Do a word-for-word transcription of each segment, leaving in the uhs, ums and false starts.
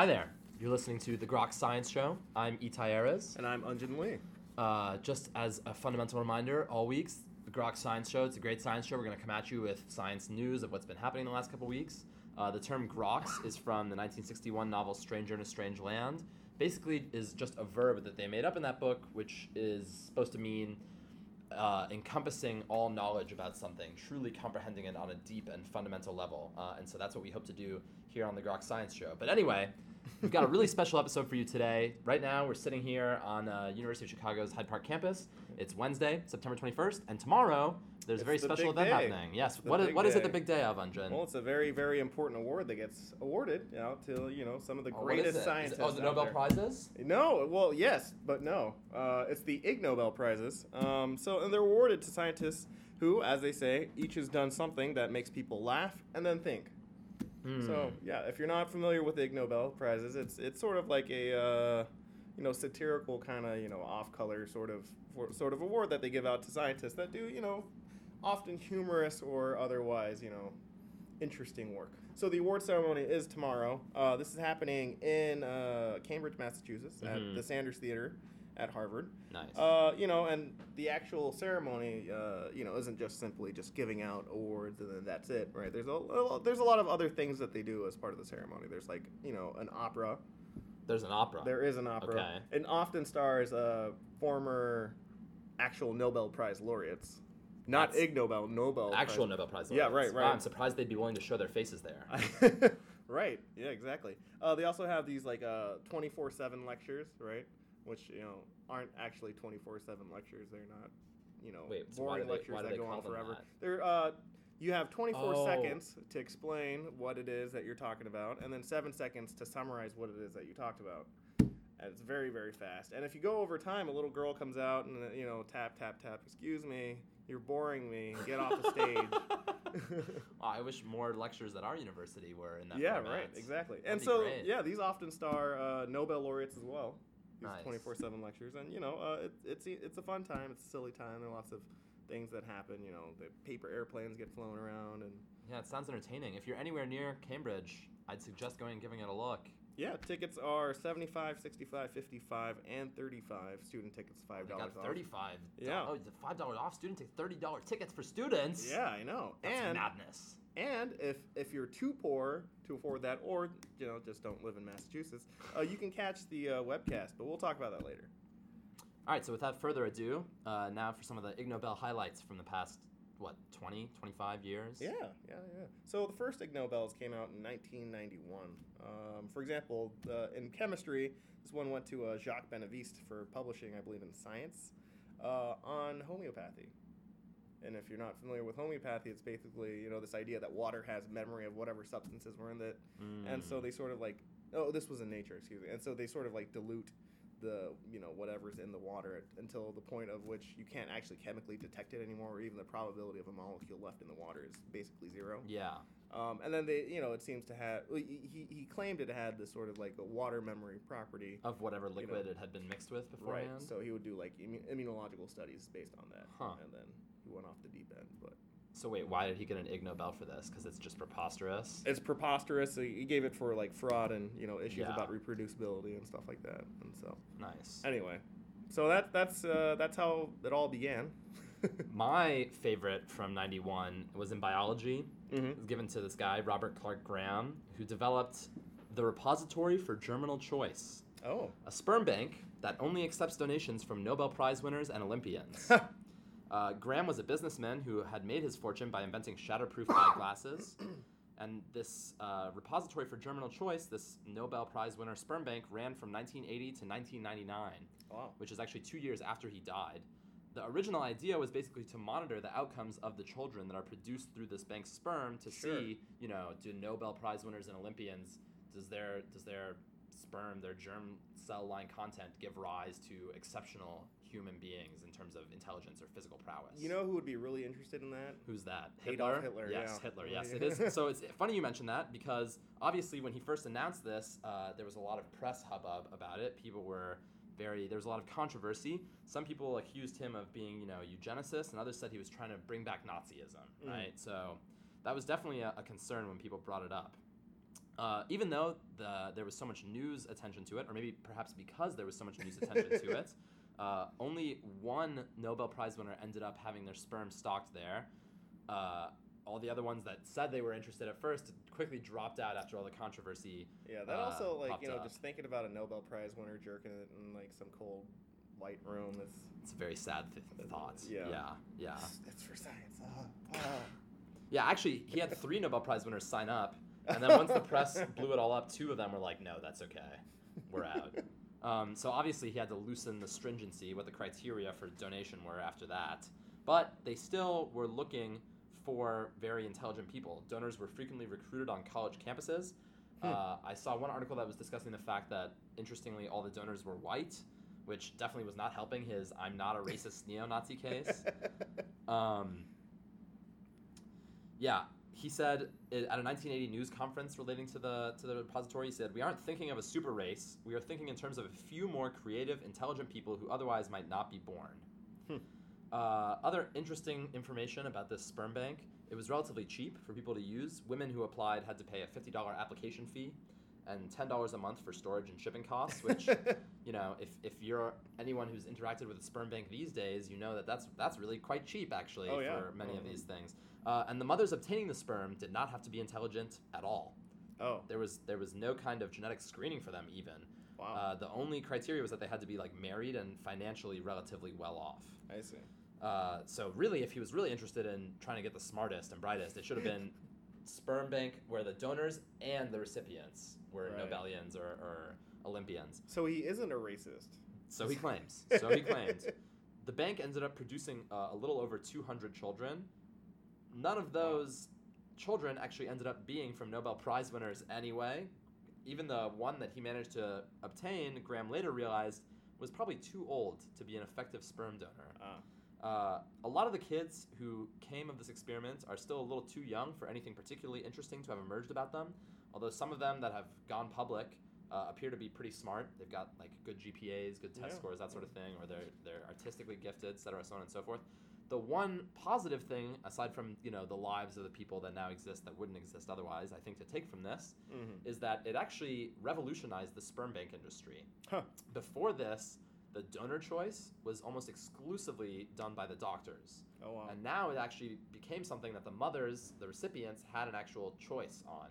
Hi there. You're listening to the Grok Science Show. I'm Itai Erez. And I'm Anjun Lee. Uh, just as a fundamental reminder, all weeks, the Grok Science Show, it's a great science show. We're going to come at you with science news of what's been happening the last couple weeks. Uh, the term groks is from the nineteen sixty-one novel Stranger in a Strange Land. Basically is just a verb that they made up in that book, which is supposed to mean uh, encompassing all knowledge about something, truly comprehending it on a deep and fundamental level. Uh, and so that's what we hope to do here on the Grok Science Show. But anyway, we've got a really special episode for you today. Right now, we're sitting here on uh, University of Chicago's Hyde Park campus. It's Wednesday, September twenty-first, and tomorrow there's it's a very special event day. happening. Yes, it's what is, what day. is it the big day of, Anjun? Well, it's a very, very important award that gets awarded out to, you know, some of the oh, greatest scientists. It, oh, the Nobel there. Prizes? No, well, yes, but no. Uh, it's the Ig Nobel Prizes. Um, so, and they're awarded to scientists who, as they say, each has done something that makes people laugh and then think. Mm. So, yeah, if you're not familiar with the Ig Nobel Prizes, it's it's sort of like a, uh, you know, satirical kind of, you know, off-color sort of for, sort of award that they give out to scientists that do, you know, often humorous or otherwise, you know, interesting work. So the award ceremony is tomorrow. Uh, this is happening in uh, Cambridge, Massachusetts, mm-hmm. at the Sanders Theater at Harvard. Nice. Uh, you know, and the actual ceremony, uh, you know, isn't just simply just giving out awards and then that's it, right? There's a, a there's a lot of other things that they do as part of the ceremony. There's like, you know, an opera. There's an opera. There is an opera. Okay. And often stars uh, former actual Nobel Prize laureates. Not Ig Nobel, Nobel. Actual Prize. Nobel Prize laureates. Yeah, right, right. Wow, I'm surprised they'd be willing to show their faces there. Right. Yeah, exactly. Uh, they also have these like uh, twenty-four seven lectures, right? Which, you know, aren't actually twenty-four seven lectures. They're not, you know, Wait, so boring they, lectures that go on forever. They're, uh, you have twenty-four oh. seconds to explain what it is that you're talking about, and then seven seconds to summarize what it is that you talked about. And it's very, very fast. And if you go over time, a little girl comes out and, you know, tap, tap, tap, excuse me, you're boring me, get off the stage. Wow, I wish more lectures at our university were in that Yeah, format. Right, exactly. That'd and so, great. Yeah, these often star uh, Nobel laureates as well. These twenty-four seven lectures, and you know, uh, it, it's it's a fun time. It's a silly time. There are lots of things that happen. You know, the paper airplanes get flown around, and yeah, it sounds entertaining. If you're anywhere near Cambridge, I'd suggest going and giving it a look. Yeah, tickets are seventy-five, sixty-five, fifty-five, and thirty-five. Student tickets five dollars off. Thirty-five. Yeah. Oh, the five dollars off. Student tickets. Thirty-dollar tickets for students. Yeah, I know. That's and madness. And if, if you're too poor to afford that, or you know just don't live in Massachusetts, uh, you can catch the uh, webcast. But we'll talk about that later. All right. So without further ado, uh, now for some of the Ig Nobel highlights from the past what twenty, twenty-five years. Yeah, yeah, yeah. So the first Ig Nobels came out in nineteen ninety-one. Um, for example, uh, in chemistry, this one went to uh, Jacques Benaviste for publishing, I believe, in Science uh, on homeopathy. And if you're not familiar with homeopathy, it's basically, you know, this idea that water has memory of whatever substances were in it. Mm. And so they sort of like, oh, this was in Nature, excuse me. And so they sort of like dilute the, you know, whatever's in the water until the point of which you can't actually chemically detect it anymore, or even the probability of a molecule left in the water is basically zero. Yeah. Um, and then they, you know, it seems to have, he, he claimed it had this sort of like a water memory property. Of whatever liquid you know, it had been mixed with beforehand. Right, so he would do like immu- immunological studies based on that. Huh. And then he went off the deep end, but. So wait, why did he get an Ig Nobel for this? Because it's just preposterous? It's preposterous. So he gave it for like fraud and, you know, issues yeah. about reproducibility and stuff like that. And so. Nice. Anyway, so that that's uh, that's how it all began. My favorite from ninety-one was in biology. Mm-hmm. It was given to this guy, Robert Clark Graham, who developed the Repository for Germinal Choice. Oh. A sperm bank that only accepts donations from Nobel Prize winners and Olympians. uh, Graham was a businessman who had made his fortune by inventing shatterproof eyeglasses. And this uh, Repository for Germinal Choice, this Nobel Prize winner sperm bank, ran from nineteen eighty to nineteen ninety-nine, wow. which is actually two years after he died. The original idea was basically to monitor the outcomes of the children that are produced through this bank's sperm to sure. see, you know, do Nobel Prize winners and Olympians, does their does their sperm, their germ cell line content give rise to exceptional human beings in terms of intelligence or physical prowess? You know who would be really interested in that? Who's that? Hitler? Adolf Hitler. Yes, yeah. Hitler. Yes, it is. So it's funny you mentioned that because obviously when he first announced this, uh, there was a lot of press hubbub about it. People were... Very, there was a lot of controversy. Some people accused him of being, you know, eugenicist, and others said he was trying to bring back Nazism, mm. right? So that was definitely a, a concern when people brought it up. Uh, even though the, there was so much news attention to it, or maybe perhaps because there was so much news attention to it, uh, only one Nobel Prize winner ended up having their sperm stocked there. Uh, all the other ones that said they were interested at first quickly dropped out after all the controversy. Yeah, that uh, also, like, you know, up. Just thinking about a Nobel Prize winner jerking it in, like, some cold light room. It's, it's a very sad th- thought. Yeah. Yeah, yeah. It's for science. Uh, uh. Yeah, actually, he had three Nobel Prize winners sign up. And then once the press blew it all up, two of them were like, no, that's okay. We're out. Um, so obviously he had to loosen the stringency, what the criteria for donation were after that. But they still were looking for very intelligent people. Donors were frequently recruited on college campuses. Hmm. Uh, I saw one article that was discussing the fact that, interestingly, all the donors were white, which definitely was not helping his I'm not a racist neo-Nazi case. Um, yeah. He said at a nineteen eighty news conference relating to the to the repository, he said, "We aren't thinking of a super race. We are thinking in terms of a few more creative, intelligent people who otherwise might not be born." Hmm. Uh, other interesting information about this sperm bank, it was relatively cheap for people to use. Women who applied had to pay a fifty dollars application fee and ten dollars a month for storage and shipping costs, which, you know, if, if you're anyone who's interacted with a sperm bank these days, you know that that's, that's really quite cheap, actually, oh, yeah. for many mm-hmm. of these things. Uh, and the mothers obtaining the sperm did not have to be intelligent at all. Oh. There was there was no kind of genetic screening for them, even. Wow. Uh, the only criteria was that they had to be, like, married and financially relatively well off. I see. Uh, so really, if he was really interested in trying to get the smartest and brightest, it should have been sperm bank where the donors and the recipients were right. Nobelians or, or Olympians. So he isn't a racist. So he claims. So he claimed. The bank ended up producing uh, a little over two hundred children. None of those children actually ended up being from Nobel Prize winners anyway. Even the one that he managed to obtain, Graham later realized, was probably too old to be an effective sperm donor. Uh. Uh, a lot of the kids who came of this experiment are still a little too young for anything particularly interesting to have emerged about them, although some of them that have gone public uh, appear to be pretty smart. They've got like good G P As, good test yeah. scores, that sort of thing, or they're they're artistically gifted, et cetera, so on and so forth. The one positive thing, aside from, you know, the lives of the people that now exist that wouldn't exist otherwise, I think to take from this, mm-hmm. is that it actually revolutionized the sperm bank industry. Huh. Before this, the donor choice was almost exclusively done by the doctors. Oh, wow. And now it actually became something that the mothers, the recipients, had an actual choice on.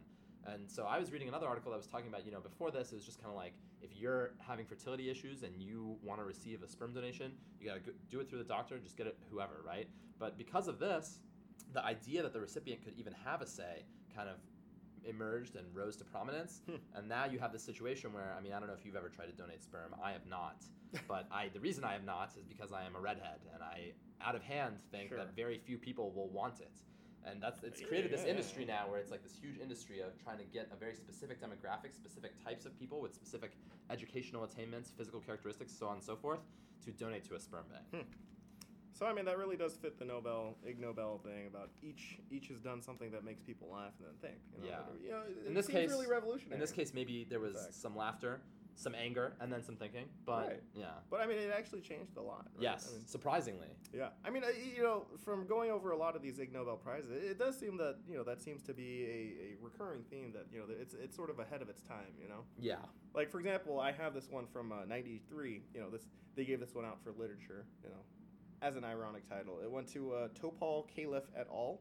And so I was reading another article that was talking about, you know, before this, it was just kind of like, if you're having fertility issues and you want to receive a sperm donation, you got to do it through the doctor, just get it whoever, right? But because of this, the idea that the recipient could even have a say kind of emerged and rose to prominence, hmm. and now you have this situation where, I mean, I don't know if you've ever tried to donate sperm. I have not, but I the reason I have not is because I am a redhead, and I, out of hand, think sure. that very few people will want it, and that's it's created yeah, this yeah, industry yeah. now where it's like this huge industry of trying to get a very specific demographic, specific types of people with specific educational attainments, physical characteristics, so on and so forth, to donate to a sperm bank. Hmm. So, I mean, that really does fit the Nobel, Ig Nobel thing about each each has done something that makes people laugh and then think. You know, yeah. You know, it, in this it seems case, really revolutionary. In this case, maybe there was Perfect. some laughter, some anger, and then some thinking. But, right. yeah. But, I mean, it actually changed a lot. Right? Yes, I mean, surprisingly. Yeah. I mean, you know, from going over a lot of these Ig Nobel Prizes, it, it does seem that, you know, that seems to be a, a recurring theme that, you know, it's it's sort of ahead of its time, you know? Yeah. Like, for example, I have this one from uh, ninety-three. You know, this they gave this one out for literature, you know. As an ironic title. It went to uh, Topal Caliph et al.,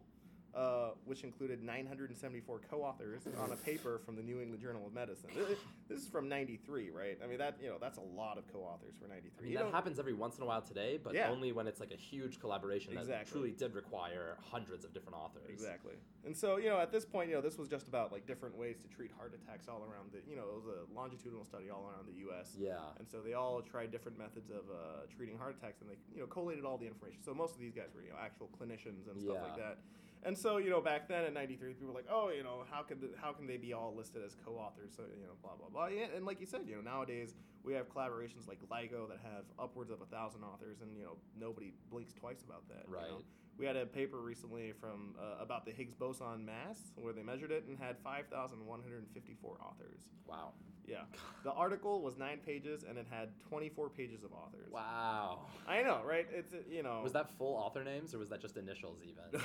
uh, which included nine hundred seventy-four co-authors on a paper from the New England Journal of Medicine. This, this is from ninety-three, right? I mean, that you know, that's a lot of co-authors for ninety-three. I mean, you that know, happens every once in a while today, but yeah. only when it's like a huge collaboration exactly. that truly did require hundreds of different authors. Exactly. And so, you know, at this point, you know, this was just about like different ways to treat heart attacks all around the, you know, it was a longitudinal study all around the U S. Yeah. And so they all tried different methods of uh, treating heart attacks, and they, you know, collated all the information. So most of these guys were, you know, actual clinicians and stuff yeah. like that. And so, you know, back then in ninety-three, people were like, oh, you know, how could the, how can they be all listed as co-authors? So, you know, blah, blah, blah. Yeah, and like you said, you know, nowadays we have collaborations like LIGO that have upwards of a thousand authors, and, you know, nobody blinks twice about that. Right. You know? We had a paper recently from uh, about the Higgs boson mass, where they measured it and had five thousand one hundred fifty-four authors. Wow. Yeah. The article was nine pages, and it had twenty-four pages of authors. Wow. I know, right? It's, you know. Was that full author names, or was that just initials even?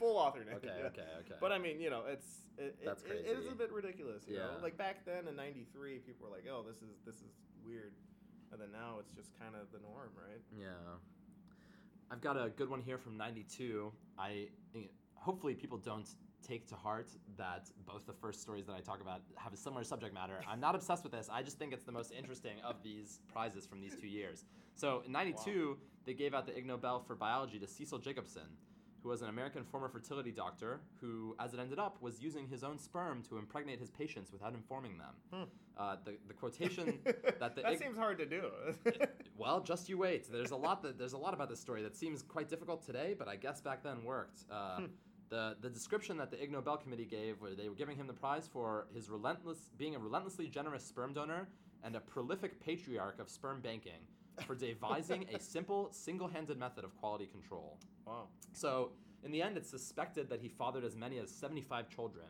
Full author names. Okay, yeah. okay, okay. But, I mean, you know, it's it, That's it, crazy. It is a bit ridiculous, you yeah. know? Like, back then in ninety-three, people were like, oh, this is this is weird. And then now it's just kind of the norm, right? Yeah. I've got a good one here from ninety-two. I hopefully people don't take to heart that both the first stories that I talk about have a similar subject matter. I'm not obsessed with this. I just think it's the most interesting of these prizes from these two years. So in ninety-two, wow. they gave out the Ig Nobel for biology to Cecil Jacobson, who was an American former fertility doctor who, as it ended up, was using his own sperm to impregnate his patients without informing them. Hmm. Uh, the the quotation that the that Ig- seems hard to do. it, well, just you wait. There's a lot that there's a lot about this story that seems quite difficult today, but I guess back then worked. Uh, hmm. The the description that the Ig Nobel Committee gave, where they were giving him the prize for his relentless being a relentlessly generous sperm donor and a prolific patriarch of sperm banking, for devising a simple, single-handed method of quality control. Wow. So, in the end, it's suspected that he fathered as many as seventy-five children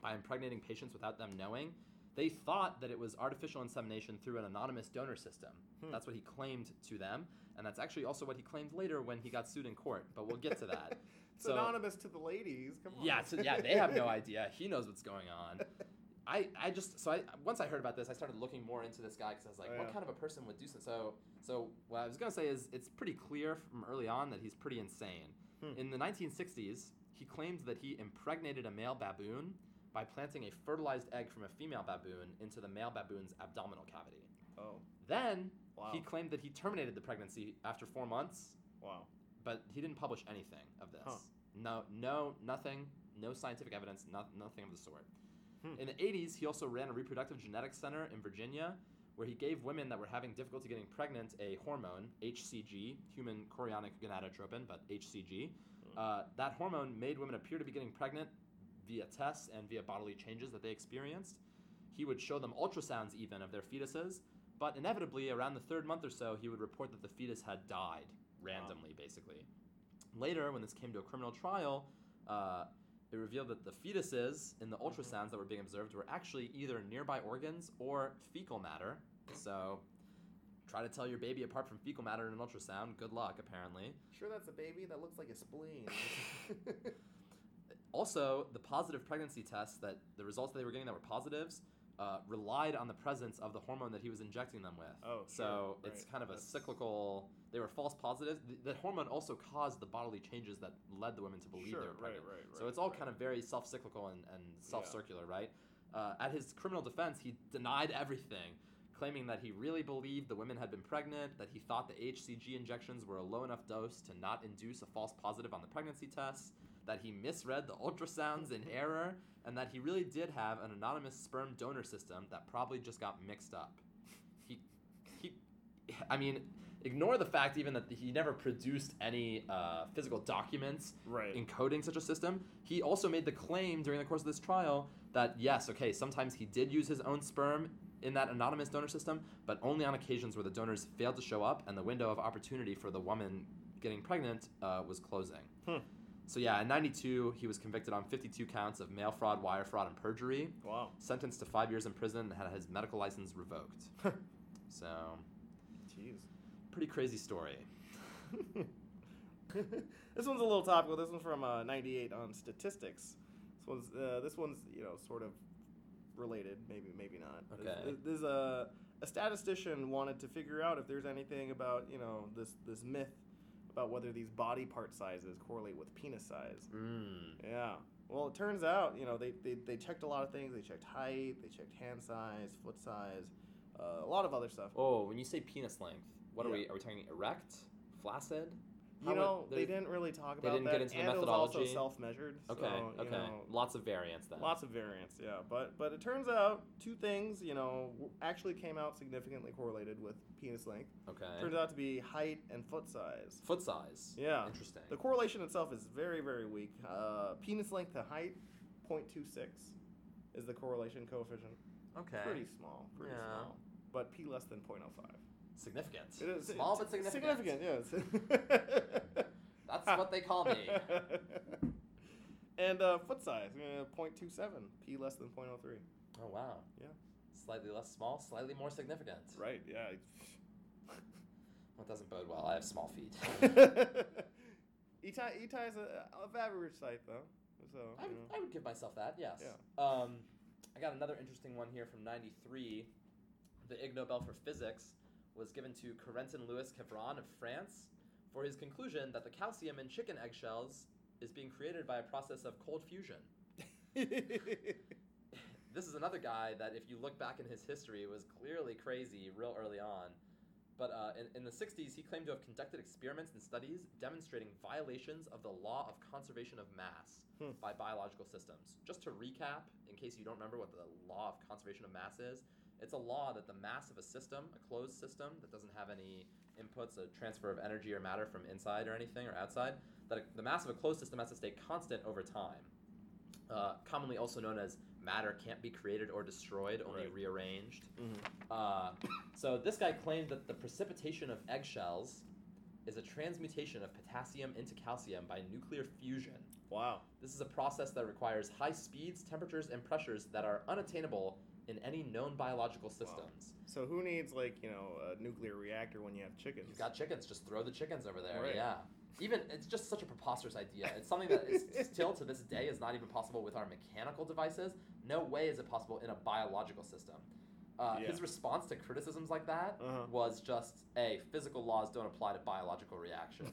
by impregnating patients without them knowing. They thought that it was artificial insemination through an anonymous donor system. Hmm. That's what he claimed to them, and that's actually also what he claimed later when he got sued in court, but we'll get to that. It's so, anonymous to the ladies, come on. Yeah, so, yeah, they have no idea. He knows what's going on. I, I just, so I once I heard about this, I started looking more into this guy because I was like, oh, yeah. what kind of a person would do so? So, so what I was going to say is it's pretty clear from early on that he's pretty insane. Hmm. In the nineteen sixties, he claimed that he impregnated a male baboon by planting a fertilized egg from a female baboon into the male baboon's abdominal cavity. Oh. Then wow. he claimed that he terminated the pregnancy after four months. Wow. But he didn't publish anything of this. Huh. No, no, nothing, no scientific evidence, no, nothing of the sort. Hmm. In the eighties, he also ran a reproductive genetics center in Virginia where he gave women that were having difficulty getting pregnant a hormone, H C G, human chorionic gonadotropin, but H C G. Hmm. Uh, that hormone made women appear to be getting pregnant via tests and via bodily changes that they experienced. He would show them ultrasounds even of their fetuses, but inevitably around the third month or so, he would report that the fetus had died randomly, wow. basically. Later, when this came to a criminal trial, uh, it revealed that the fetuses in the ultrasounds that were being observed were actually either nearby organs or fecal matter. So try to tell your baby apart from fecal matter in an ultrasound. Good luck, apparently. Sure that's a baby? That looks like a spleen. Also, the positive pregnancy tests, that the results that they were getting that were positives, uh, relied on the presence of the hormone that he was injecting them with. Oh, so sure. it's right. kind of That's... a cyclical... They were false positives. The, the hormone also caused the bodily changes that led the women to believe sure, they were pregnant. Right, right, right, so it's all right. kind of very self-cyclical and, and self-circular, yeah. right? Uh, at his criminal defense, he denied everything, claiming that he really believed the women had been pregnant, that he thought the H C G injections were a low enough dose to not induce a false positive on the pregnancy tests, that he misread the ultrasounds in error, and that he really did have an anonymous sperm donor system that probably just got mixed up. He... he I mean, ignore the fact even that he never produced any uh, physical documents right. encoding such a system. He also made the claim during the course of this trial that, yes, okay, sometimes he did use his own sperm in that anonymous donor system, but only on occasions where the donors failed to show up and the window of opportunity for the woman getting pregnant uh, was closing. Hmm. So yeah, in ninety-two, he was convicted on fifty-two counts of mail fraud, wire fraud, and perjury. Wow. Sentenced to five years in prison and had his medical license revoked. So... Jeez. Pretty crazy story. This one's a little topical. This one's from uh, ninety-eight on statistics. This one's uh, this one's you know sort of related, maybe maybe not. Okay. There's a a statistician wanted to figure out if there's anything about you know this this myth about whether these body part sizes correlate with penis size. Mm. Yeah. Well, it turns out you know they, they they checked a lot of things. They checked height. They checked hand size, foot size. Uh, a lot of other stuff. Oh, when you say penis length, what yeah. are we? Are we talking erect, flaccid? How you know, would, they didn't really talk about that. They didn't that, get into the methodology. And it was also self-measured. Okay, so, okay. You know, lots of variance then. Lots of variance, yeah. But but it turns out two things, you know, actually came out significantly correlated with penis length. Okay. Turns out to be height and foot size. Foot size. Yeah. Interesting. The correlation itself is very, very weak. Uh, penis length to height, zero point two six is the correlation coefficient. Okay. Pretty small. Pretty yeah. small. But P less than zero point zero five. Significant. It is. Small it, but significant. Significant, yes. That's, what they call me. And uh, foot size, uh, zero point two seven, P less than zero point zero three. Oh, wow. Yeah. Slightly less small, slightly more significant. Right, yeah. Well, it doesn't bode well. I have small feet. Itai Itai is a, of average size, though. So, I, would, you know. I would give myself that, yes. Yeah. Um, I got another interesting one here from ninety-three. The Ig Nobel for Physics was given to Corentin Louis-Kevron of France for his conclusion that the calcium in chicken eggshells is being created by a process of cold fusion. This is another guy that, if you look back in his history, was clearly crazy real early on. But uh, in, in the sixties, he claimed to have conducted experiments and studies demonstrating violations of the law of conservation of mass hmm. by biological systems. Just to recap, in case you don't remember what the law of conservation of mass is, it's a law that the mass of a system, a closed system that doesn't have any inputs, a transfer of energy or matter from inside or anything or outside, that the mass of a closed system has to stay constant over time. Uh, commonly also known as matter can't be created or destroyed, only right. rearranged. Mm-hmm. Uh, so this guy claimed that the precipitation of eggshells is a transmutation of potassium into calcium by nuclear fusion. Wow. This is a process that requires high speeds, temperatures, and pressures that are unattainable in any known biological systems. Wow. So who needs, like, you know, a nuclear reactor when you have chickens? You've got chickens. Just throw the chickens over there. Right. Yeah. Even, it's just such a preposterous idea. It's something that is still to this day is not even possible with our mechanical devices. No way is it possible in a biological system. Uh, yeah. His response to criticisms like that uh-huh. was just, A, physical laws don't apply to biological reactions,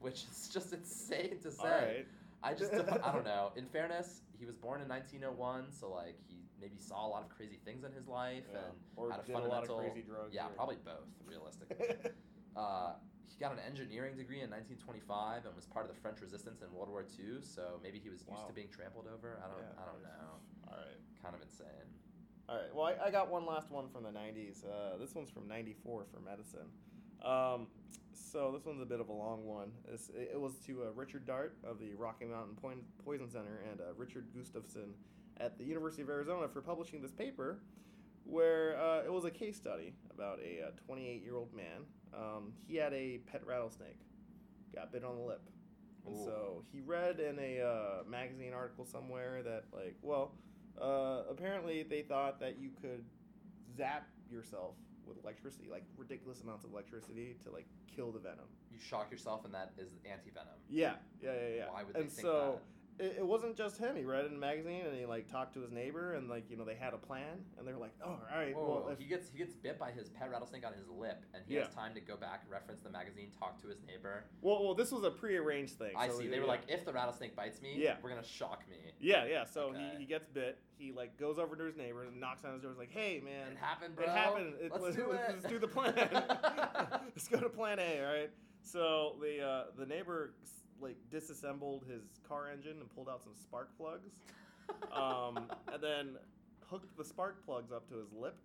which is just insane to say. I just, I don't know. In fairness, he was born in nineteen oh one, so, like, he maybe saw a lot of crazy things in his life. Yeah. and Or had a did fundamental, a lot of crazy drugs. Yeah, or... probably both, realistically. uh, he got an engineering degree in nineteen twenty-five and was part of the French Resistance in World War Two, so maybe he was wow. used to being trampled over. I don't yeah, I don't right. know. All right. Kind of insane. All right. Well, I, I got one last one from the nineties. Uh, this one's from ninety-four for medicine. Um, so this one's a bit of a long one. It's, it was to uh, Richard Dart of the Rocky Mountain Poison Center and uh, Richard Gustafson at the University of Arizona for publishing this paper, where uh, it was a case study about a uh, twenty-eight-year-old man. Um, he had a pet rattlesnake, got bit on the lip. And Ooh. So he read in a uh, magazine article somewhere that, like, well, uh, apparently they thought that you could zap yourself with electricity, like ridiculous amounts of electricity, to, like, kill the venom. You shock yourself, and that is anti-venom. Yeah, yeah, yeah, yeah. Why would they and think so, that? It, it wasn't just him. He read it in a magazine, and he, like, talked to his neighbor, and, like, you know, they had a plan, and they're like, oh, all right. Whoa, well, whoa. If... He gets he gets bit by his pet rattlesnake on his lip, and he yeah. has time to go back, reference the magazine, talk to his neighbor. Well, well, this was a prearranged thing. I so see. He, they were yeah. like, if the rattlesnake bites me, yeah. we're gonna shock me. Yeah, yeah. So okay. he, he gets bit. He, like, goes over to his neighbor and knocks on his door. He's like, hey, man. It happened, bro. It happened. It, let's, let's do let's, it. Let's do the plan. Let's go to plan A, all right? So the, uh, the neighbor, like, disassembled his car engine and pulled out some spark plugs. Um, and then hooked the spark plugs up to his lip.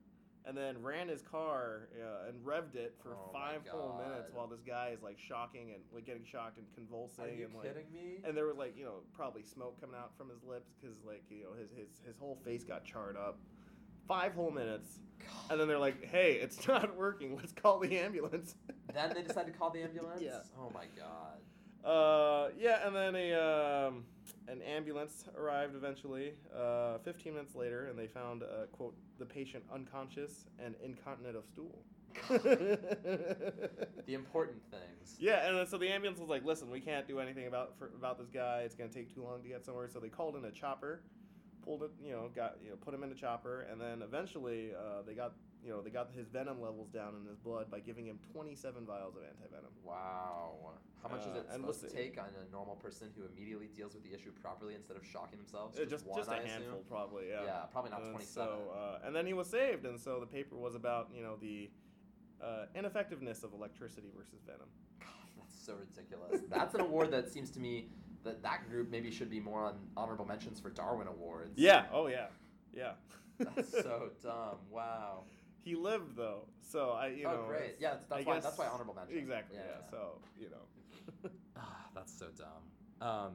And then ran his car uh, and revved it for oh five full minutes while this guy is, like, shocking and, like, getting shocked and convulsing. Are you and, like, kidding me? And there was, like, you know, probably smoke coming out from his lips because, like, you know, his, his his whole face got charred up. Five whole minutes. God. And then they're like, hey, it's not working. Let's call the ambulance. Then they decided to call the ambulance? Yeah. Oh, my God. Uh, yeah, and then a um, an ambulance arrived eventually uh, fifteen minutes later, and they found, uh, quote, the patient unconscious and incontinent of stool. The important things. Yeah, and then, so the ambulance was like, listen, we can't do anything about for, about this guy. It's going to take too long to get somewhere. So they called in a chopper, pulled it, you know, got you know, put him in a chopper, and then eventually uh, they got... You know, they got his venom levels down in his blood by giving him twenty-seven vials of anti-venom. Wow. How much uh, is it supposed to take on a normal person who immediately deals with the issue properly instead of shocking themselves? Just, just, one, just a I handful, assume? Probably, yeah. Yeah, probably not and twenty-seven. So, uh, and then he was saved, and so the paper was about, you know, the uh, ineffectiveness of electricity versus venom. God, that's so ridiculous. That's an award that seems to me that that group maybe should be more on honorable mentions for Darwin Awards. Yeah, oh yeah, yeah. That's so dumb. Wow. He lived, though, so I, you oh, know. Oh, great. Yeah, that's, that's why guess, that's why honorable mention. Exactly, yeah, yeah, yeah. So, you know. Oh, that's so dumb. Um,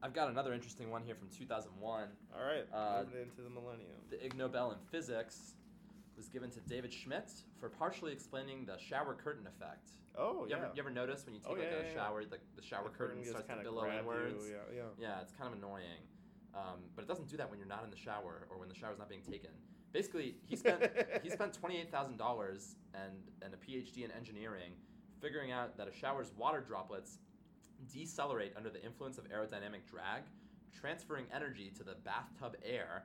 I've got another interesting one here from two thousand one. All right, uh, moving into the millennium. The Ig Nobel in Physics was given to David Schmidt for partially explaining the shower curtain effect. Oh, you yeah. Ever, you ever notice when you take oh, like yeah, a yeah, shower, yeah. The, the shower the curtain, curtain starts to billow inwards? Yeah, yeah. yeah, it's kind of annoying. Um, but it doesn't do that when you're not in the shower or when the shower's not being taken. Basically, he spent he spent twenty-eight thousand dollars and and a P H D in engineering figuring out that a shower's water droplets decelerate under the influence of aerodynamic drag, transferring energy to the bathtub air,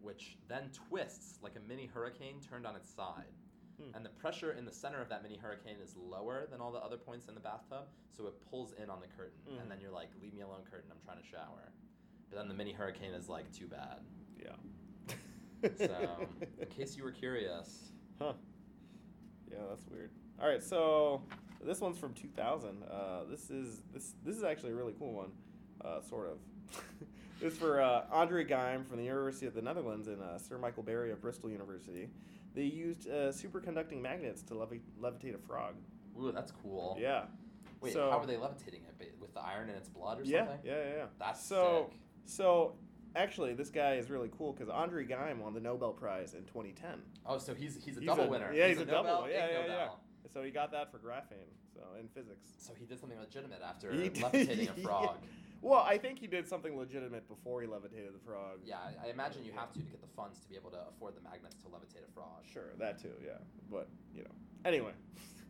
which then twists like a mini hurricane turned on its side. Hmm. And the pressure in the center of that mini hurricane is lower than all the other points in the bathtub, so it pulls in on the curtain. Hmm. And then you're like, leave me alone, curtain, I'm trying to shower. But then the mini hurricane is like, too bad. Yeah. So, in case you were curious. Huh. Yeah, that's weird. All right, so this one's from two thousand. Uh, this is this this is actually a really cool one, uh, sort of. This is for uh, Andre Geim from the University of the Netherlands and uh, Sir Michael Berry of Bristol University. They used uh, superconducting magnets to levi- levitate a frog. Ooh, that's cool. Yeah. Wait, so, how were they levitating it? With the iron in its blood or yeah, something? Yeah, yeah, yeah. That's so, sick. So, actually, this guy is really cool because Andre Geim won the Nobel Prize in twenty ten. Oh, so he's he's a he's double a, winner. Yeah, he's, he's a, a double. Nobel, yeah, yeah, Nobel. yeah. So he got that for graphene, so in physics. So he did something legitimate after levitating a frog. Yeah. Well, I think he did something legitimate before he levitated the frog. Yeah, I imagine you have to to get the funds to be able to afford the magnets to levitate a frog. Sure, that too, yeah. But, you know. Anyway.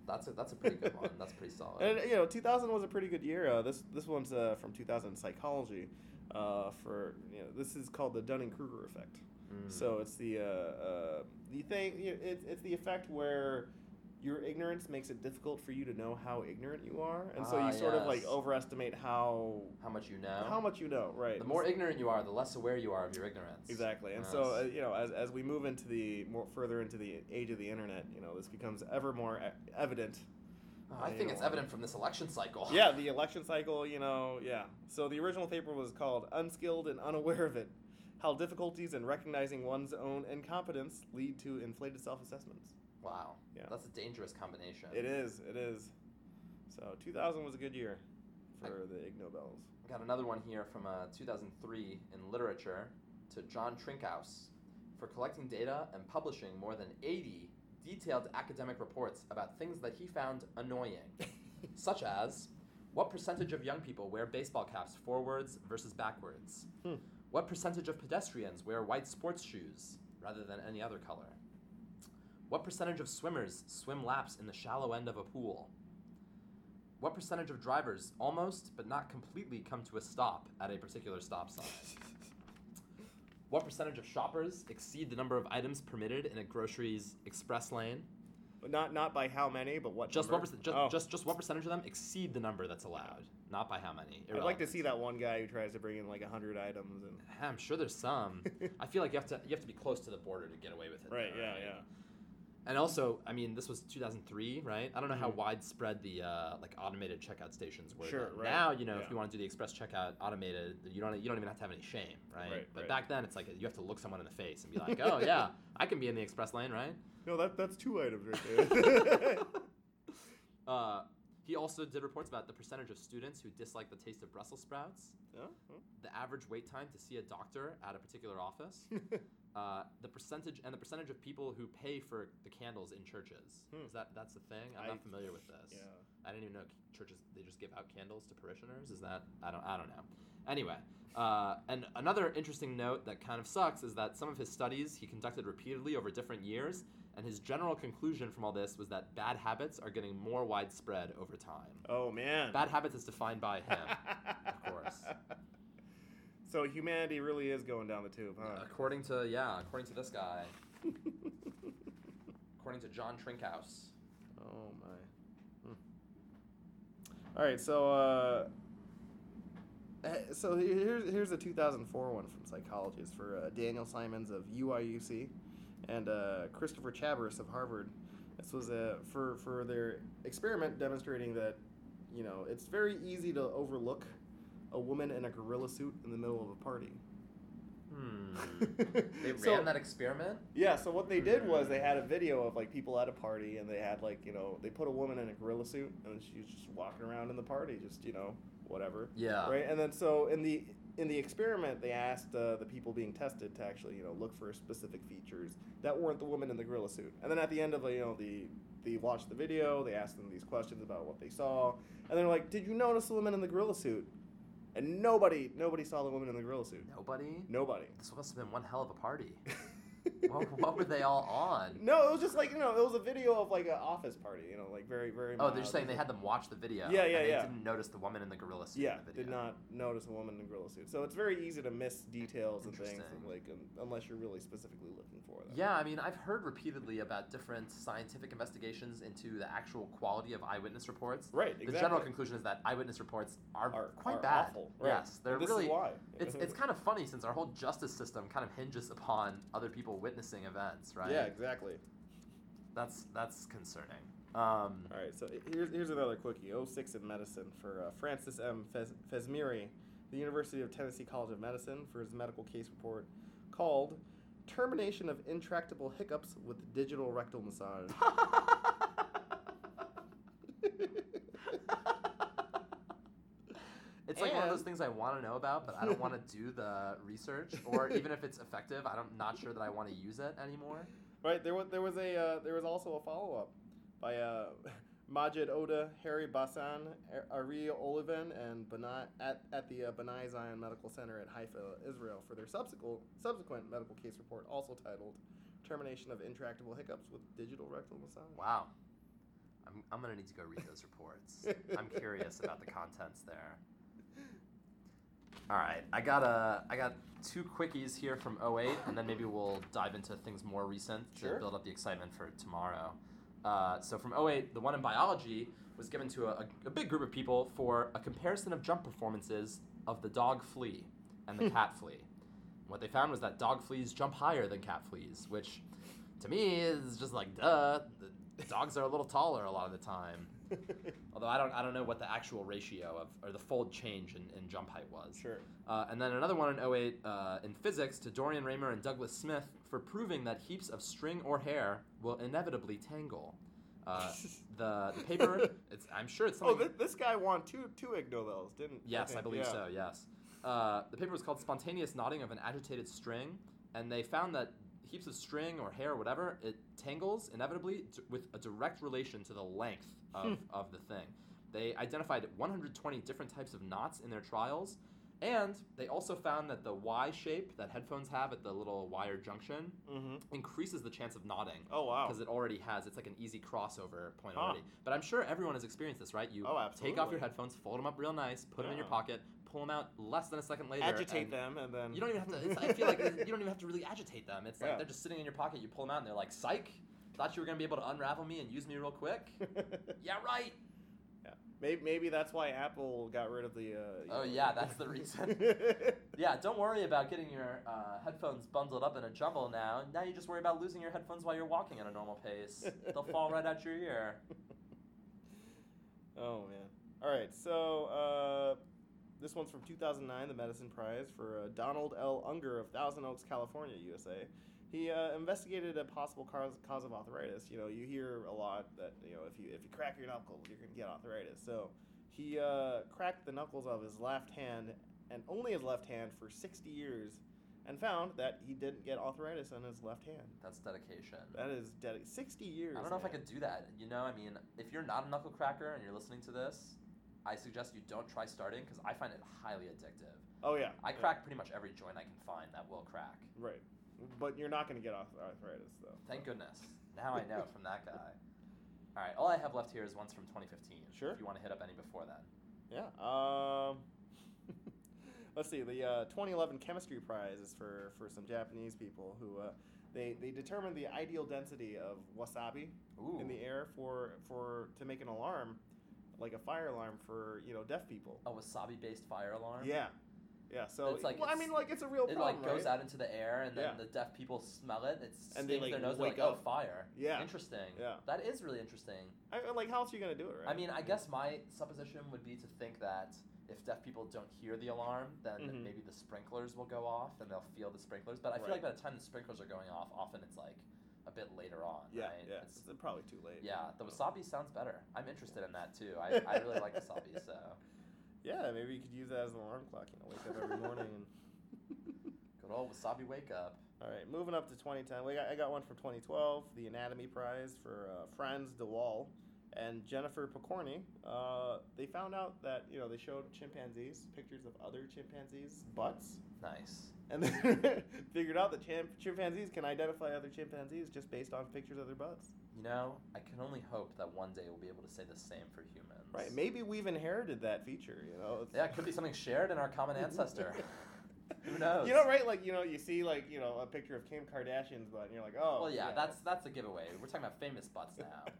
That's a, that's a pretty good one. That's pretty solid. And, you know, two thousand was a pretty good year. Uh, this this one's uh, from two thousand psychology. Uh, for you know, this is called the Dunning-Kruger effect. Mm. So it's the uh, uh, the thing. You know, it's it's the effect where your ignorance makes it difficult for you to know how ignorant you are, and ah, so you sort yes. of like overestimate how how much you know. How much you know, right? The more it's, ignorant you are, the less aware you are of your ignorance. Exactly, and yes. so uh, you know, as as we move into the more further into the age of the internet, you know, this becomes ever more e- evident. Oh, I think it's evident from this election cycle. Yeah, the election cycle, you know, yeah. So the original paper was called Unskilled and Unaware of It, How Difficulties in Recognizing One's Own Incompetence Lead to Inflated Self-Assessments. Wow. Yeah. That's a dangerous combination. It is, it is. So two thousand was a good year for I, the Ig Nobels. I got another one here from uh, two thousand three in literature to John Trinkaus for collecting data and publishing more than eighty detailed academic reports about things that he found annoying, such as what percentage of young people wear baseball caps forwards versus backwards, hmm. what percentage of pedestrians wear white sports shoes rather than any other color, what percentage of swimmers swim laps in the shallow end of a pool, what percentage of drivers almost but not completely come to a stop at a particular stop sign, what percentage of shoppers exceed the number of items permitted in a grocery's express lane? But not not by how many, but what just number? What perc- just, oh. just, just what percentage of them exceed the number that's allowed, not by how many. Irrelevant. I'd like to see that one guy who tries to bring in like one hundred items. And I'm sure there's some. I feel like you have to you have to be close to the border to get away with it. Right, though, yeah, right? yeah. And also, I mean, this was two thousand three, right? I don't know how mm-hmm. widespread the uh, like automated checkout stations were. Sure, right. Now, you know, yeah. if you want to do the express checkout automated, you don't you don't even have to have any shame, right? right but right. Back then, it's like you have to look someone in the face and be like, oh, yeah, I can be in the express lane, right? No, that that's two items right there. uh, he also did reports about the percentage of students who dislike the taste of Brussels sprouts, oh, oh. the average wait time to see a doctor at a particular office, Uh, the percentage and the percentage of people who pay for the candles in churches. Hmm. Is that that's the thing? I'm I, not familiar with this. Yeah. I didn't even know churches they just give out candles to parishioners. Is that I don't I don't know. Anyway, uh, and another interesting note that kind of sucks is that some of his studies he conducted repeatedly over different years, and his general conclusion from all this was that bad habits are getting more widespread over time. Oh man. Bad habits is defined by him, of course. So humanity really is going down the tube, huh? According to, yeah, according to this guy. According to John Trinkaus. Oh, my. Hmm. All right, so uh, so here's here's a two thousand four one from psychology. It's for uh, Daniel Simons of U I U C and uh, Christopher Chabris of Harvard. This was uh, for, for their experiment demonstrating that, you know, it's very easy to overlook a woman in a gorilla suit in the middle of a party. Hmm. They ran so, that experiment? Yeah, so what they did was they had a video of, like, people at a party, and they had, like, you know, they put a woman in a gorilla suit, and she was just walking around in the party, just, you know, whatever. Yeah. Right? And then so in the in the experiment, they asked uh, the people being tested to actually, you know, look for specific features that weren't the woman in the gorilla suit. And then at the end of, you know, the they watched the video, they asked them these questions about what they saw, and they're like, did you notice the woman in the gorilla suit? And nobody, nobody saw the woman in the gorilla suit. Nobody? Nobody. This must have been one hell of a party. What, what were they all on? No, it was just like, you know, it was a video of like an office party, you know, like very, very mild. Oh, they're just saying they had them watch the video. Yeah, yeah, and they yeah. didn't notice the woman in the gorilla suit yeah, in the video. Did not notice the woman in the gorilla suit. So it's very easy to miss details and things, and like um, unless you're really specifically looking for them. Yeah, I mean, I've heard repeatedly about different scientific investigations into the actual quality of eyewitness reports. Right, exactly. The general conclusion is that eyewitness reports are, are quite are bad. Awful, right. Yes, they're this really. Is why. It's it's kind of funny since our whole justice system kind of hinges upon other people witnessing events, right? Yeah, exactly. That's that's concerning. Um, All right, so here's here's another quickie. oh six in medicine for uh, Francis M. Fez, Fesmiri, the University of Tennessee College of Medicine, for his medical case report called "Termination of Intractable Hiccups with Digital Rectal Massage." It's like and, one of those things I want to know about, but I don't want to do the research, or even if it's effective, I'm not sure that I want to use it anymore. Right. There was there was a uh, there was also a follow up by uh, Majid Oda, Harry Bassan, Ari Olivan, and Benai, at at the uh, Benai Zion Medical Center at Haifa, Israel, for their subsequent subsequent medical case report, also titled "Termination of Intractable Hiccups with Digital Rectal Massage." Wow. I'm I'm gonna need to go read those reports. I'm curious about the contents there. All right, I got a, I got two quickies here from oh eight, and then maybe we'll dive into things more recent sure. to build up the excitement for tomorrow. Uh, so from oh eight, the one in biology was given to a, a big group of people for a comparison of jump performances of the dog flea and the cat flea. And what they found was that dog fleas jump higher than cat fleas, which to me is just like, duh, the dogs are a little taller a lot of the time. Although I don't I don't know what the actual ratio of or the fold change in, in jump height was. Sure. Uh, and then another one in oh eight uh, in physics to Dorian Raymer and Douglas Smith for proving that heaps of string or hair will inevitably tangle. Uh, the, the paper, it's, I'm sure it's something... Oh, this, this guy won two, two Ig Nobels, didn't he? Yes, I, I believe yeah. so, yes. Uh, the paper was called Spontaneous Knotting of an Agitated String, and they found that heaps of string or hair or whatever, it tangles inevitably t- with a direct relation to the length of, of the thing. They identified one hundred twenty different types of knots in their trials, and they also found that the Y shape that headphones have at the little wire junction mm-hmm. increases the chance of knotting. Oh, wow. Because it already has. It's like an easy crossover point huh. already. But I'm sure everyone has experienced this, right? You oh, absolutely. Take off your headphones, fold them up real nice, put yeah. them in your pocket, pull them out less than a second later. Agitate and them, and then you don't even have to. It's, I feel like you don't even have to really agitate them. It's like yeah. they're just sitting in your pocket. You pull them out, and they're like, "Psych! Thought you were gonna be able to unravel me and use me real quick." Yeah, right. Yeah, maybe maybe that's why Apple got rid of the. Uh, oh know, yeah, that's the reason. Yeah, don't worry about getting your uh, headphones bundled up in a jumble now. Now you just worry about losing your headphones while you're walking at a normal pace. They'll fall right out your ear. Oh man! All right, so. Uh, This one's from two thousand nine, the Medicine Prize, for uh, Donald L. Unger of Thousand Oaks, California, U S A. He uh, investigated a possible cause, cause of arthritis. You know, you hear a lot that, you know, if you if you crack your knuckles, you're going to get arthritis. So he uh, cracked the knuckles of his left hand, and only his left hand, for sixty years, and found that he didn't get arthritis on his left hand. That's dedication. That is dedication. sixty years. I don't know man. if I could do that. You know, I mean, if you're not a knuckle cracker and you're listening to this, I suggest you don't try starting because I find it highly addictive. Oh, yeah. I crack yeah. pretty much every joint I can find that will crack. Right. But you're not going to get arthritis, though. Thank goodness. Now I know from that guy. All right. All I have left here is ones from twenty fifteen. Sure. If you want to hit up any before then. Yeah. Um, let's see. The uh, twenty eleven Chemistry Prize is for, for some Japanese people who uh, they, they determined the ideal density of wasabi Ooh. in the air for for to make an alarm. Like a fire alarm for, you know, deaf people. A wasabi-based fire alarm? Yeah. Yeah, so, it's like well, it's, I mean, like, it's a real it problem, It, like, goes right? out into the air, and then yeah. the deaf people smell it, it stings and they, like, their nose, wake they're like, up. Oh, fire. Yeah. Interesting. Yeah. That is really interesting. I, like, how else are you going to do it, right? I mean, I guess my supposition would be to think that if deaf people don't hear the alarm, then mm-hmm. maybe the sprinklers will go off, and they'll feel the sprinklers. But I right. feel like by the time the sprinklers are going off, often it's, like, a bit later on, yeah, right? Yeah, it's, it's probably too late. Yeah, the wasabi sounds better. I'm interested in that, too. I, I really like wasabi, so... Yeah, maybe you could use that as an alarm clock, you know, wake up every morning and... Good old wasabi wake up. All right, moving up to twenty ten. We got, I got one from twenty twelve, the Anatomy Prize for uh, Franz de Waal and Jennifer Picorni. Uh, they found out that, you know, they showed chimpanzees pictures of other chimpanzees' butts. Nice. And then figured out that chimp- chimpanzees can identify other chimpanzees just based on pictures of their butts. You know, I can only hope that one day we'll be able to say the same for humans. Right, maybe we've inherited that feature, you know. It's... Yeah, it could be something shared in our common ancestor. Who knows? You know, right? Like, you know, you see, like, you know, a picture of Kim Kardashian's butt, and you're like, oh. Well, yeah, yeah. that's that's a giveaway. We're talking about famous butts now.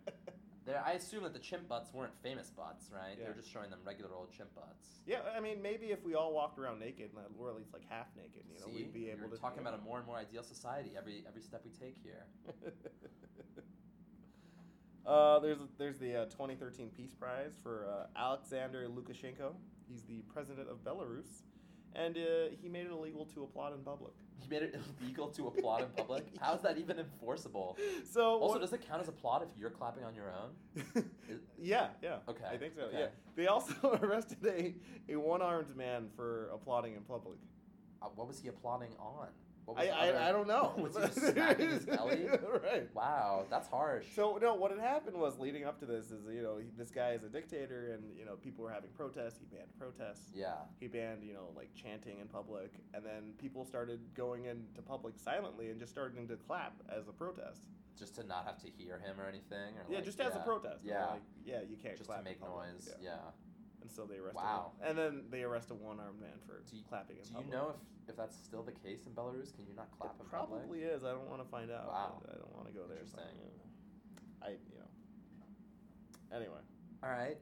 There, I assume that the chimp butts weren't famous butts, right? Yeah. They were just showing them regular old chimp butts. Yeah, I mean, maybe if we all walked around naked, or at least, like, half naked, you know, see? We'd be able You're to... We're talking about a more and more ideal society every every step we take here. uh, there's, there's the uh, twenty thirteen Peace Prize for uh, Alexander Lukashenko. He's the president of Belarus. And uh, he made it illegal to applaud in public. He made it illegal to applaud in public? How is that even enforceable? So also, what... does it count as applaud if you're clapping on your own? Is... Yeah, yeah. Okay. I think so, okay. Yeah. They also arrested a, a one-armed man for applauding in public. Uh, what was he applauding on? What was I, other... I I don't know. Was he just smacking his belly? Right. Wow, that's harsh. So, no, what had happened was, leading up to this, is, you know, he, this guy is a dictator, and, you know, people were having protests. He banned protests. Yeah. He banned, you know, like, chanting in public. And then people started going into public silently and just starting to clap as a protest. Just to not have to hear him or anything? Or yeah, like, just yeah. as a protest. Yeah. Like, yeah, you can't just clap. Just to make noise. Yeah. yeah. And so they arrest wow. him. And then they arrest a one-armed man for do you, clapping in do public. Do you know if, if that's still the case in Belarus? Can you not clap it in public? It probably is. I don't want to find out. Wow. I, I don't want to go there. Interesting. So, I, you know. Anyway. All right.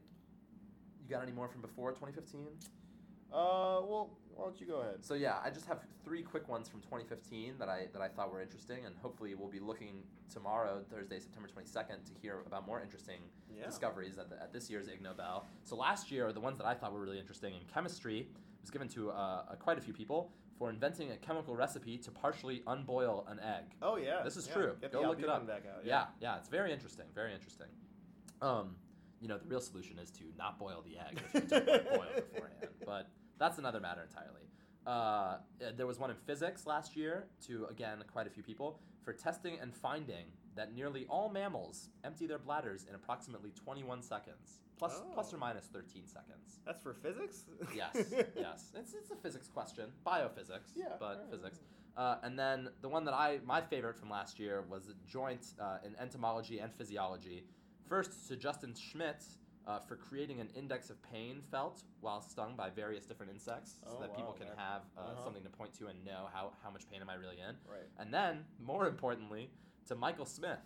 You got any more from before twenty fifteen? Uh, well, why don't you go ahead? So, yeah, I just have three quick ones from twenty fifteen that I that I thought were interesting, and hopefully we'll be looking tomorrow, Thursday, September twenty-second, to hear about more interesting yeah. discoveries at, the, at this year's Ig Nobel. So last year, the ones that I thought were really interesting in chemistry was given to uh, uh, quite a few people for inventing a chemical recipe to partially unboil an egg. Oh, yeah. This is yeah. true. Get go look it up. Back out, yeah. yeah, yeah, it's very interesting, very interesting. Um... You know, the real solution is to not boil the egg, which we don't want to boil beforehand. But that's another matter entirely. Uh, there was one in physics last year to, again, quite a few people, for testing and finding that nearly all mammals empty their bladders in approximately twenty-one seconds, plus, oh. plus or minus thirteen seconds. That's for physics? Yes, yes. It's it's a physics question. Biophysics, yeah, but right. physics. Uh, and then the one that I, my favorite from last year was a joint uh, in entomology and physiology. First, to Justin Schmidt uh, for creating an index of pain felt while stung by various different insects oh, so that wow, people can yeah. have uh, uh-huh. something to point to and know how, how much pain am I really in. Right. And then, more importantly, to Michael Smith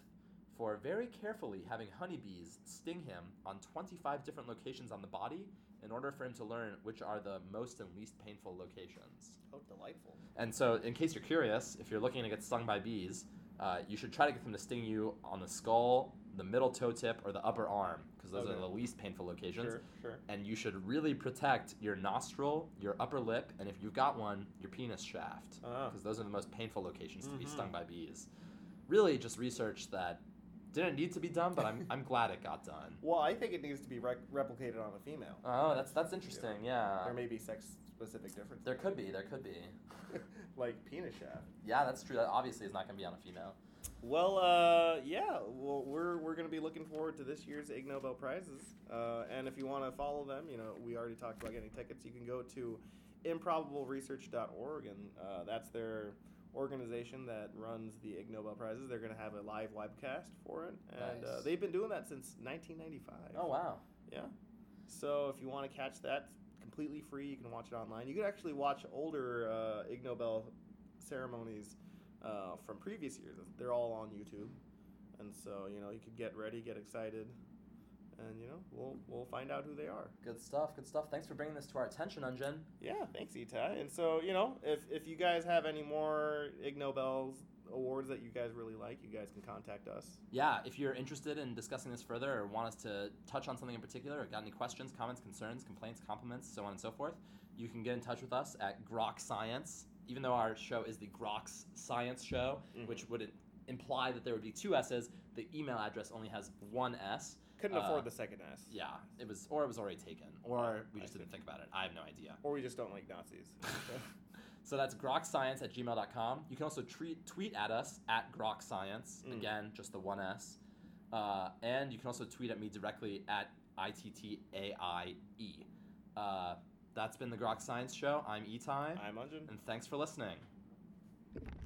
for very carefully having honeybees sting him on twenty-five different locations on the body in order for him to learn which are the most and least painful locations. Oh, delightful. And so, in case you're curious, if you're looking to get stung by bees, uh, you should try to get them to sting you on the skull, the middle toe tip, or the upper arm, because those okay. are the least painful locations. Sure, sure. And you should really protect your nostril, your upper lip, and if you've got one, your penis shaft, because uh-huh. those are the most painful locations mm-hmm. to be stung by bees. Really just research that didn't need to be done, but I'm I'm glad it got done. Well, I think it needs to be re- replicated on a female. Oh, that's that's interesting, yeah. yeah. There may be sex-specific differences. There could be, there could be. Like penis shaft. Yeah, that's true. That obviously is not going to be on a female. Well, uh, yeah, well, we're we're going to be looking forward to this year's Ig Nobel Prizes. Uh, and if you want to follow them, you know, we already talked about getting tickets. You can go to improbable research dot org, and uh, that's their organization that runs the Ig Nobel Prizes. They're going to have a live webcast for it. And nice. uh, they've been doing that since nineteen ninety-five. Oh, wow. Yeah. So if you want to catch that completely free, you can watch it online. You can actually watch older uh, Ig Nobel ceremonies Uh, from previous years. They're all on YouTube. And so, you know, you could get ready, get excited, and, you know, we'll we'll find out who they are. Good stuff, good stuff. Thanks for bringing this to our attention, Anjun. Yeah, thanks, Itai. And so, you know, if, if you guys have any more Ig Nobels awards that you guys really like, you guys can contact us. Yeah, if you're interested in discussing this further or want us to touch on something in particular or got any questions, comments, concerns, complaints, compliments, so on and so forth, you can get in touch with us at Grok Science. Even though our show is the Grok's Science Show, mm-hmm. which would imply that there would be two S's, the email address only has one S. Couldn't uh, afford the second S. Yeah, it was, or it was already taken, or we just I didn't think about it. I have no idea. Or we just don't like Nazis. So, so that's grockscience at gmail dot com. You can also treat, tweet at us at grockscience. Mm. Again, just the one S. Uh, and you can also tweet at me directly at I T T A I E. Uh, that's been the Grok Science Show. I'm Itai. I'm Anjun. And thanks for listening.